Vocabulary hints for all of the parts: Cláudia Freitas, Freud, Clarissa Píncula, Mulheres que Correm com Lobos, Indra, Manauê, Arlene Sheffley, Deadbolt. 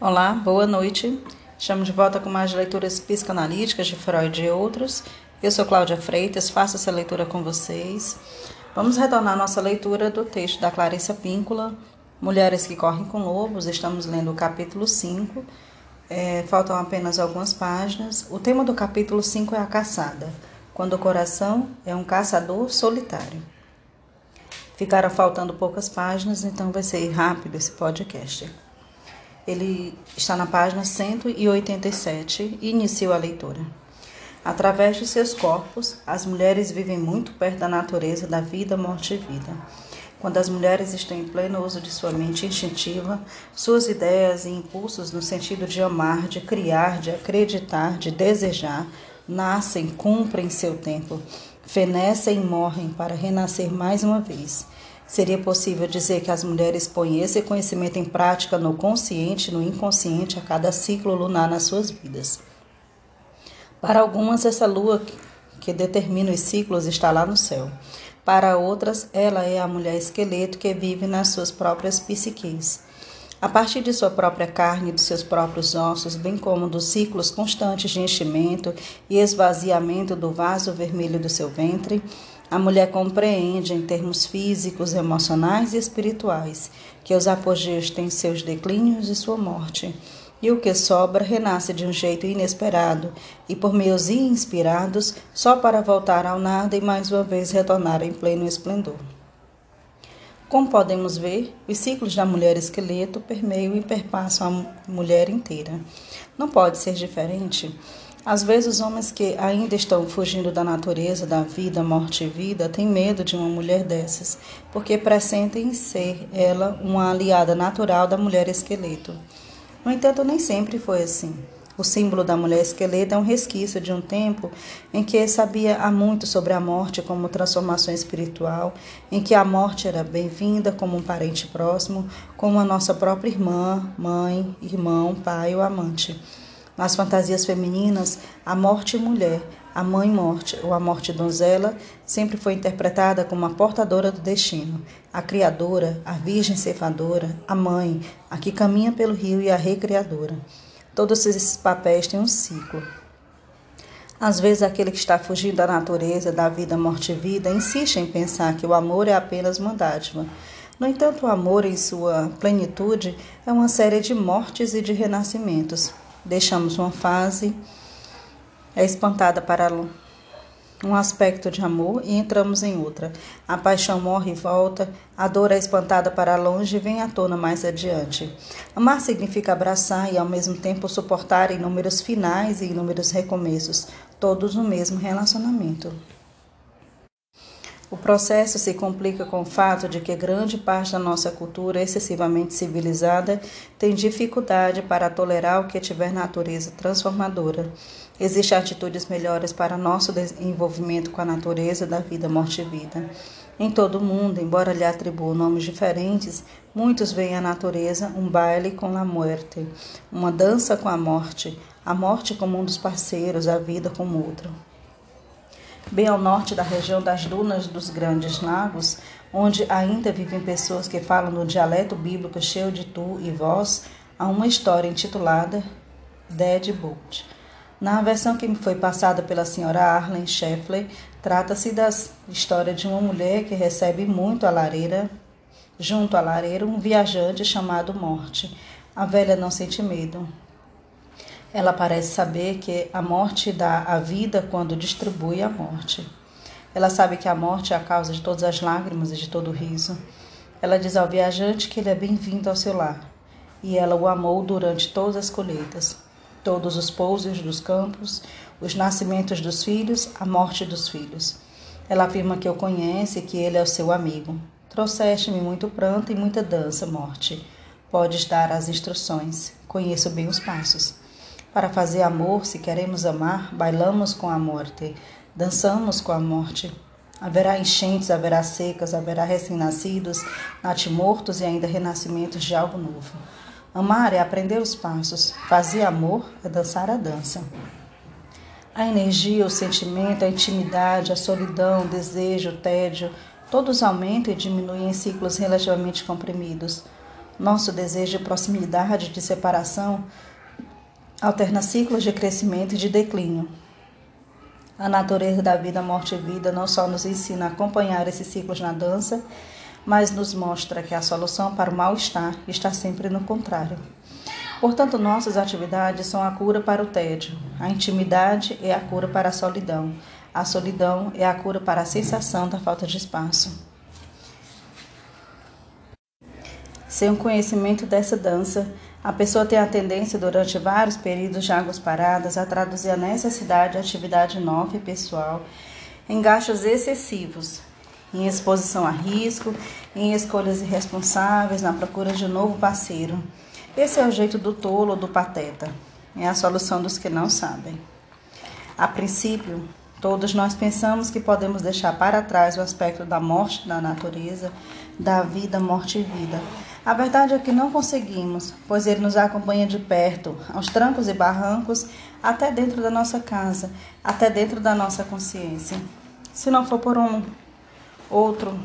Olá, boa noite. Estamos de volta com mais leituras psicanalíticas de Freud e outros. Eu sou Cláudia Freitas, faço essa leitura com vocês. Vamos retornar nossa leitura do texto da Clarissa Píncula, Mulheres que Correm com Lobos. Estamos lendo o capítulo 5. Faltam apenas algumas páginas. O tema do capítulo 5 é a caçada, quando o coração é um caçador solitário. Ficaram faltando poucas páginas, então vai ser rápido esse podcast. Ele está na página 187 e iniciou a leitura. Através de seus corpos, as mulheres vivem muito perto da natureza da vida, morte e vida. Quando as mulheres estão em pleno uso de sua mente instintiva, suas ideias e impulsos no sentido de amar, de criar, de acreditar, de desejar, nascem, cumprem seu tempo, fenecem e morrem para renascer mais uma vez. Seria possível dizer que as mulheres põem esse conhecimento em prática no consciente e no inconsciente a cada ciclo lunar nas suas vidas. Para algumas, essa lua que determina os ciclos está lá no céu. Para outras, ela é a mulher esqueleto que vive nas suas próprias psiques. A partir de sua própria carne e dos seus próprios ossos, bem como dos ciclos constantes de enchimento e esvaziamento do vaso vermelho do seu ventre, a mulher compreende, em termos físicos, emocionais e espirituais, que os apogeios têm seus declínios e sua morte. E o que sobra renasce de um jeito inesperado e por meios inspirados, só para voltar ao nada e mais uma vez retornar em pleno esplendor. Como podemos ver, os ciclos da mulher esqueleto permeiam e perpassam a mulher inteira. Não pode ser diferente. Às vezes, os homens que ainda estão fugindo da natureza, da vida, morte e vida, têm medo de uma mulher dessas, porque pressentem ser ela uma aliada natural da mulher esqueleto. No entanto, nem sempre foi assim. O símbolo da mulher esqueleto é um resquício de um tempo em que sabia há muito sobre a morte como transformação espiritual, em que a morte era bem-vinda como um parente próximo, como a nossa própria irmã, mãe, irmão, pai ou amante. Nas fantasias femininas, a morte mulher, a mãe morte ou a morte donzela sempre foi interpretada como a portadora do destino, a criadora, a virgem ceifadora, a mãe, a que caminha pelo rio e a recriadora. Todos esses papéis têm um ciclo. Às vezes, aquele que está fugindo da natureza, da vida, morte e vida, insiste em pensar que o amor é apenas uma dádiva. No entanto, o amor, em sua plenitude, é uma série de mortes e de renascimentos. Deixamos uma fase, é espantada para um aspecto de amor e entramos em outra. A paixão morre e volta, a dor é espantada para longe e vem à tona mais adiante. Amar significa abraçar e ao mesmo tempo suportar inúmeros finais e inúmeros recomeços, todos no mesmo relacionamento. O processo se complica com o fato de que grande parte da nossa cultura excessivamente civilizada tem dificuldade para tolerar o que tiver natureza transformadora. Existem atitudes melhores para nosso desenvolvimento com a natureza da vida, morte e vida. Em todo o mundo, embora lhe atribuam nomes diferentes, muitos veem a natureza um baile com a morte, uma dança com a morte como um dos parceiros, a vida como outro. Bem ao norte da região das dunas dos Grandes Lagos, onde ainda vivem pessoas que falam no dialeto bíblico cheio de tu e vós, há uma história intitulada Deadbolt. Na versão que me foi passada pela senhora Arlene Sheffley, trata-se da história de uma mulher que recebe junto à lareira, um viajante chamado Morte. A velha não sente medo. Ela parece saber que a morte dá a vida quando distribui a morte. Ela sabe que a morte é a causa de todas as lágrimas e de todo o riso. Ela diz ao viajante que ele é bem-vindo ao seu lar. E ela o amou durante todas as colheitas, todos os pousos dos campos, os nascimentos dos filhos, a morte dos filhos. Ela afirma que o conhece e que ele é o seu amigo. Trouxeste-me muito pranto e muita dança, morte. Podes dar as instruções. Conheço bem os passos. Para fazer amor, se queremos amar, bailamos com a morte, dançamos com a morte. Haverá enchentes, haverá secas, haverá recém-nascidos, natimortos e ainda renascimentos de algo novo. Amar é aprender os passos, fazer amor é dançar a dança. A energia, o sentimento, a intimidade, a solidão, o desejo, o tédio, todos aumentam e diminuem em ciclos relativamente comprimidos. Nosso desejo de proximidade, de separação, alterna ciclos de crescimento e de declínio. A natureza da vida, morte e vida não só nos ensina a acompanhar esses ciclos na dança, mas nos mostra que a solução para o mal-estar está sempre no contrário. Portanto, nossas atividades são a cura para o tédio. A intimidade é a cura para a solidão. A solidão é a cura para a sensação da falta de espaço. Sem o conhecimento dessa dança, a pessoa tem a tendência, durante vários períodos de águas paradas, a traduzir a necessidade de atividade nova e pessoal em gastos excessivos, em exposição a risco, em escolhas irresponsáveis, na procura de um novo parceiro. Esse é o jeito do tolo ou do pateta. É a solução dos que não sabem. A princípio, todos nós pensamos que podemos deixar para trás o aspecto da morte da natureza, da vida, morte e vida. A verdade é que não conseguimos, pois ele nos acompanha de perto, aos trancos e barrancos, até dentro da nossa casa, até dentro da nossa consciência. Se não for por um outro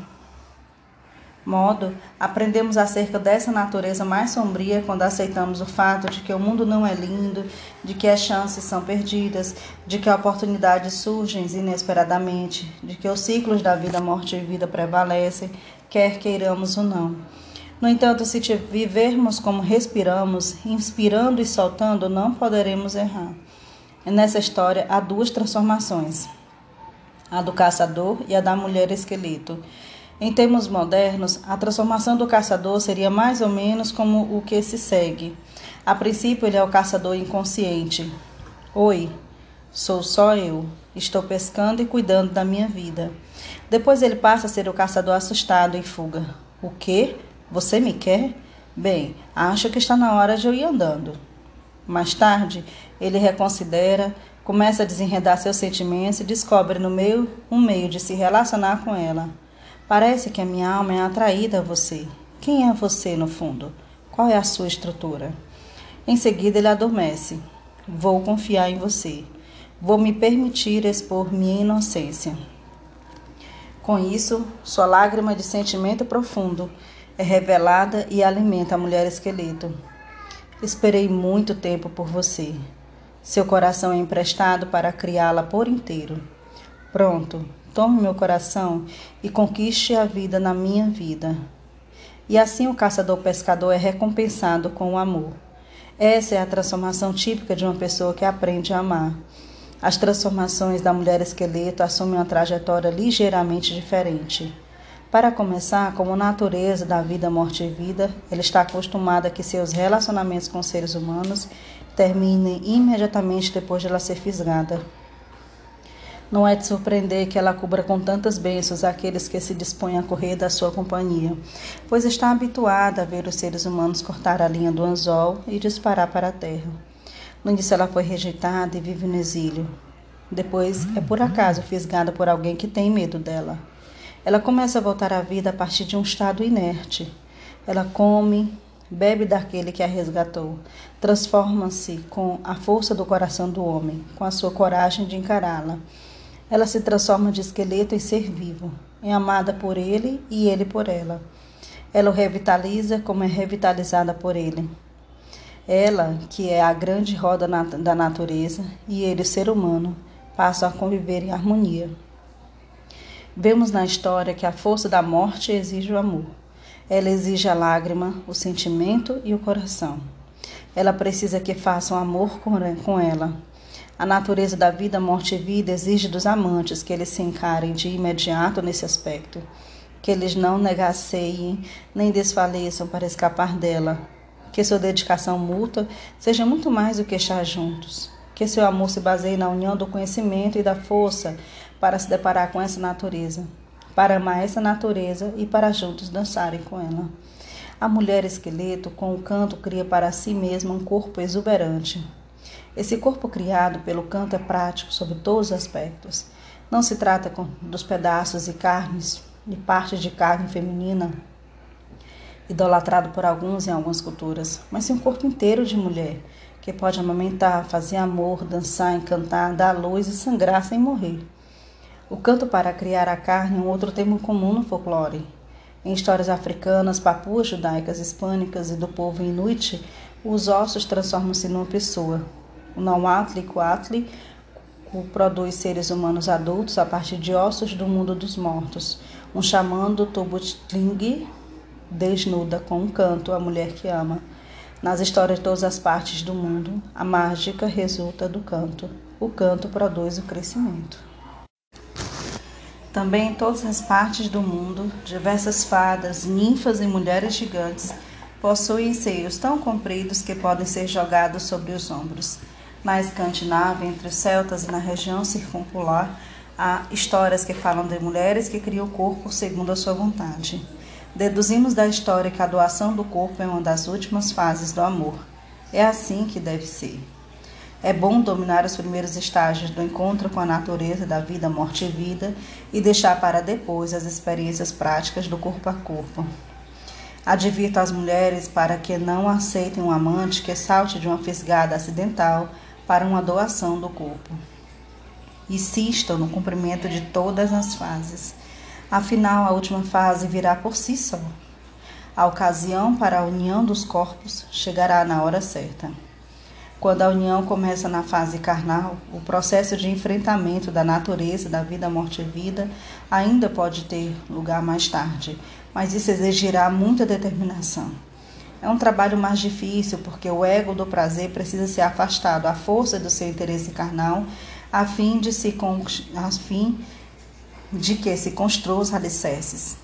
modo, aprendemos acerca dessa natureza mais sombria quando aceitamos o fato de que o mundo não é lindo, de que as chances são perdidas, de que oportunidades surgem inesperadamente, de que os ciclos da vida, morte e vida prevalecem, quer queiramos ou não. No entanto, se vivermos como respiramos, inspirando e soltando, não poderemos errar. Nessa história, há duas transformações, a do caçador e a da mulher esqueleto. Em termos modernos, a transformação do caçador seria mais ou menos como o que se segue. A princípio, ele é o caçador inconsciente. Oi, sou só eu. Estou pescando e cuidando da minha vida. Depois ele passa a ser o caçador assustado em fuga. O quê? Você me quer? Bem, acho que está na hora de eu ir andando. Mais tarde, ele reconsidera, começa a desenredar seus sentimentos e descobre no meio um meio de se relacionar com ela. Parece que a minha alma é atraída a você. Quem é você, no fundo? Qual é a sua estrutura? Em seguida, ele adormece. Vou confiar em você. Vou me permitir expor minha inocência. Com isso, sua lágrima de sentimento profundo é revelada e alimenta a mulher esqueleto. Esperei muito tempo por você. Seu coração é emprestado para criá-la por inteiro. Pronto, tome meu coração e conquiste a vida na minha vida. E assim o caçador-pescador é recompensado com o amor. Essa é a transformação típica de uma pessoa que aprende a amar. As transformações da mulher esqueleto assumem uma trajetória ligeiramente diferente. Para começar, como natureza da vida, morte e vida, ela está acostumada a que seus relacionamentos com seres humanos terminem imediatamente depois de ela ser fisgada. Não é de surpreender que ela cubra com tantas bênçãos aqueles que se dispõem a correr da sua companhia, pois está habituada a ver os seres humanos cortar a linha do anzol e disparar para a terra. No início ela foi rejeitada e vive no exílio. Depois é por acaso fisgada por alguém que tem medo dela. Ela começa a voltar à vida a partir de um estado inerte. Ela come, bebe daquele que a resgatou. Transforma-se com a força do coração do homem, com a sua coragem de encará-la. Ela se transforma de esqueleto em ser vivo. É amada por ele e ele por ela. Ela o revitaliza como é revitalizada por ele. Ela, que é a grande roda da natureza, e ele, o ser humano, passam a conviver em harmonia. Vemos na história que a força da morte exige o amor. Ela exige a lágrima, o sentimento e o coração. Ela precisa que façam amor com ela. A natureza da vida, morte e vida exige dos amantes que eles se encarem de imediato nesse aspecto, que eles não negaceiem nem desfaleçam para escapar dela, que sua dedicação mútua seja muito mais do que estar juntos, que seu amor se baseie na união do conhecimento e da força para se deparar com essa natureza, para amar essa natureza e para juntos dançarem com ela. A mulher esqueleto, com o canto, cria para si mesma um corpo exuberante. Esse corpo criado pelo canto é prático sobre todos os aspectos. Não se trata dos pedaços e carnes, de partes de carne feminina, idolatrado por alguns em algumas culturas, mas sim um corpo inteiro de mulher, que pode amamentar, fazer amor, dançar, encantar, dar luz e sangrar sem morrer. O canto para criar a carne é um outro termo comum no folclore. Em histórias africanas, papuas judaicas, hispânicas e do povo inuit, os ossos transformam-se numa pessoa. O Nauatli-Coatli produz seres humanos adultos a partir de ossos do mundo dos mortos. Um xamã do Tobutling desnuda com um canto a mulher que ama. Nas histórias de todas as partes do mundo, a mágica resulta do canto. O canto produz o crescimento. Também em todas as partes do mundo, diversas fadas, ninfas e mulheres gigantes possuem seios tão compridos que podem ser jogados sobre os ombros. Na Escandinávia, entre os celtas e na região circumpolar, há histórias que falam de mulheres que criam o corpo segundo a sua vontade. Deduzimos da história que a doação do corpo é uma das últimas fases do amor. É assim que deve ser. É bom dominar os primeiros estágios do encontro com a natureza da vida, morte e vida e deixar para depois as experiências práticas do corpo a corpo. Advirto as mulheres para que não aceitem um amante que salte de uma fisgada acidental para uma doação do corpo. Insistam no cumprimento de todas as fases. Afinal, a última fase virá por si só. A ocasião para a união dos corpos chegará na hora certa. Quando a união começa na fase carnal, o processo de enfrentamento da natureza, da vida, morte e vida, ainda pode ter lugar mais tarde, mas isso exigirá muita determinação. É um trabalho mais difícil porque o ego do prazer precisa ser afastado à força do seu interesse carnal, a fim de que se construam os alicerces.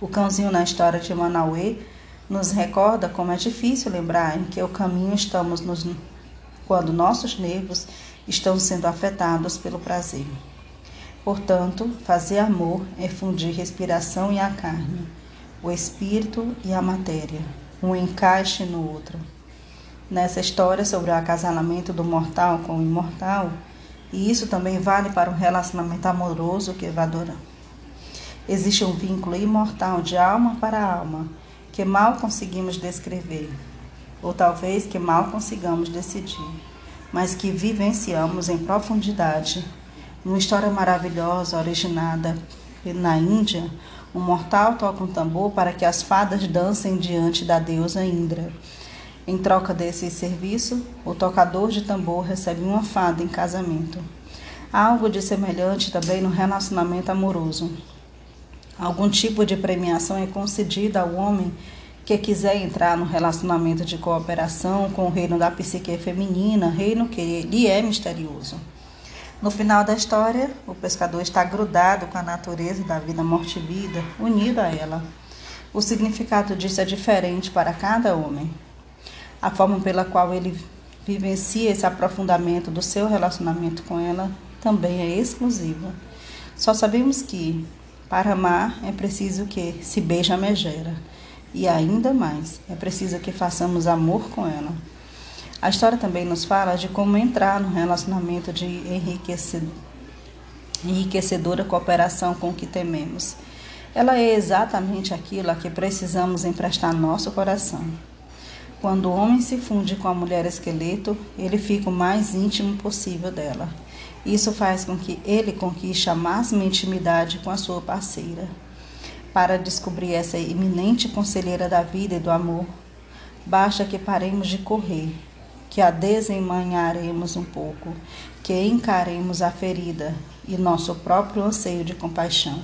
O cãozinho na história de Manauê nos recorda como é difícil lembrar em que o caminho estamos quando nossos nervos estão sendo afetados pelo prazer. Portanto, fazer amor é fundir respiração e a carne, o espírito e a matéria, um encaixe no outro. Nessa história sobre o acasalamento do mortal com o imortal, e isso também vale para um relacionamento amoroso que vai durar. Existe um vínculo imortal de alma para alma, que mal conseguimos descrever, ou talvez que mal consigamos decidir, mas que vivenciamos em profundidade. Numa história maravilhosa, originada na Índia, um mortal toca um tambor para que as fadas dancem diante da deusa Indra. Em troca desse serviço, o tocador de tambor recebe uma fada em casamento. Há algo de semelhante também no relacionamento amoroso. Algum tipo de premiação é concedida ao homem que quiser entrar no relacionamento de cooperação com o reino da psique feminina, reino que lhe é misterioso. No final da história, o pescador está grudado com a natureza da vida, morte e vida, unido a ela. O significado disso é diferente para cada homem. A forma pela qual ele vivencia esse aprofundamento do seu relacionamento com ela também é exclusiva. Só sabemos que, para amar, é preciso que se beije a megera. E ainda mais, é preciso que façamos amor com ela. A história também nos fala de como entrar no relacionamento de enriquecedora cooperação com o que tememos. Ela é exatamente aquilo a que precisamos emprestar nosso coração. Quando o homem se funde com a mulher esqueleto, ele fica o mais íntimo possível dela. Isso faz com que ele conquiste a máxima intimidade com a sua parceira. Para descobrir essa iminente conselheira da vida e do amor, basta que paremos de correr, que a desemmanharemos um pouco, que encaremos a ferida e nosso próprio anseio de compaixão,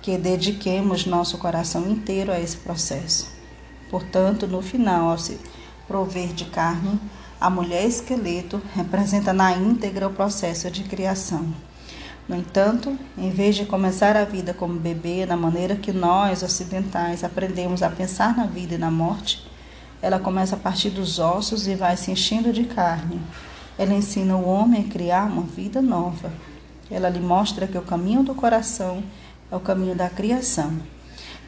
que dediquemos nosso coração inteiro a esse processo. Portanto, no final, ao se prover de carne, a mulher esqueleto representa na íntegra o processo de criação. No entanto, em vez de começar a vida como bebê, na maneira que nós, ocidentais, aprendemos a pensar na vida e na morte, ela começa a partir dos ossos e vai se enchendo de carne. Ela ensina o homem a criar uma vida nova. Ela lhe mostra que o caminho do coração é o caminho da criação.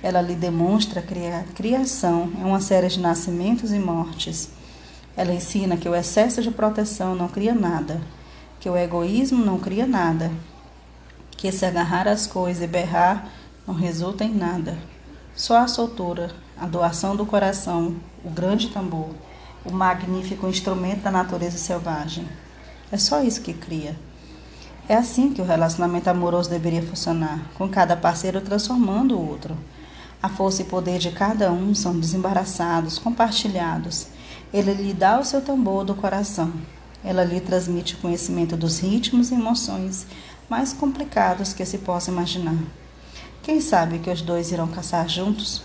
Ela lhe demonstra que a criação é uma série de nascimentos e mortes. Ela ensina que o excesso de proteção não cria nada, que o egoísmo não cria nada, que se agarrar às coisas e berrar não resulta em nada. Só a soltura, a doação do coração, o grande tambor, o magnífico instrumento da natureza selvagem. É só isso que cria. É assim que o relacionamento amoroso deveria funcionar, com cada parceiro transformando o outro. A força e poder de cada um são desembaraçados, compartilhados. Ele lhe dá o seu tambor do coração. Ela lhe transmite o conhecimento dos ritmos e emoções mais complicados que se possa imaginar. Quem sabe que os dois irão caçar juntos?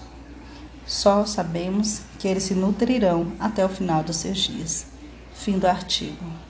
Só sabemos que eles se nutrirão até o final dos seus dias. Fim do artigo.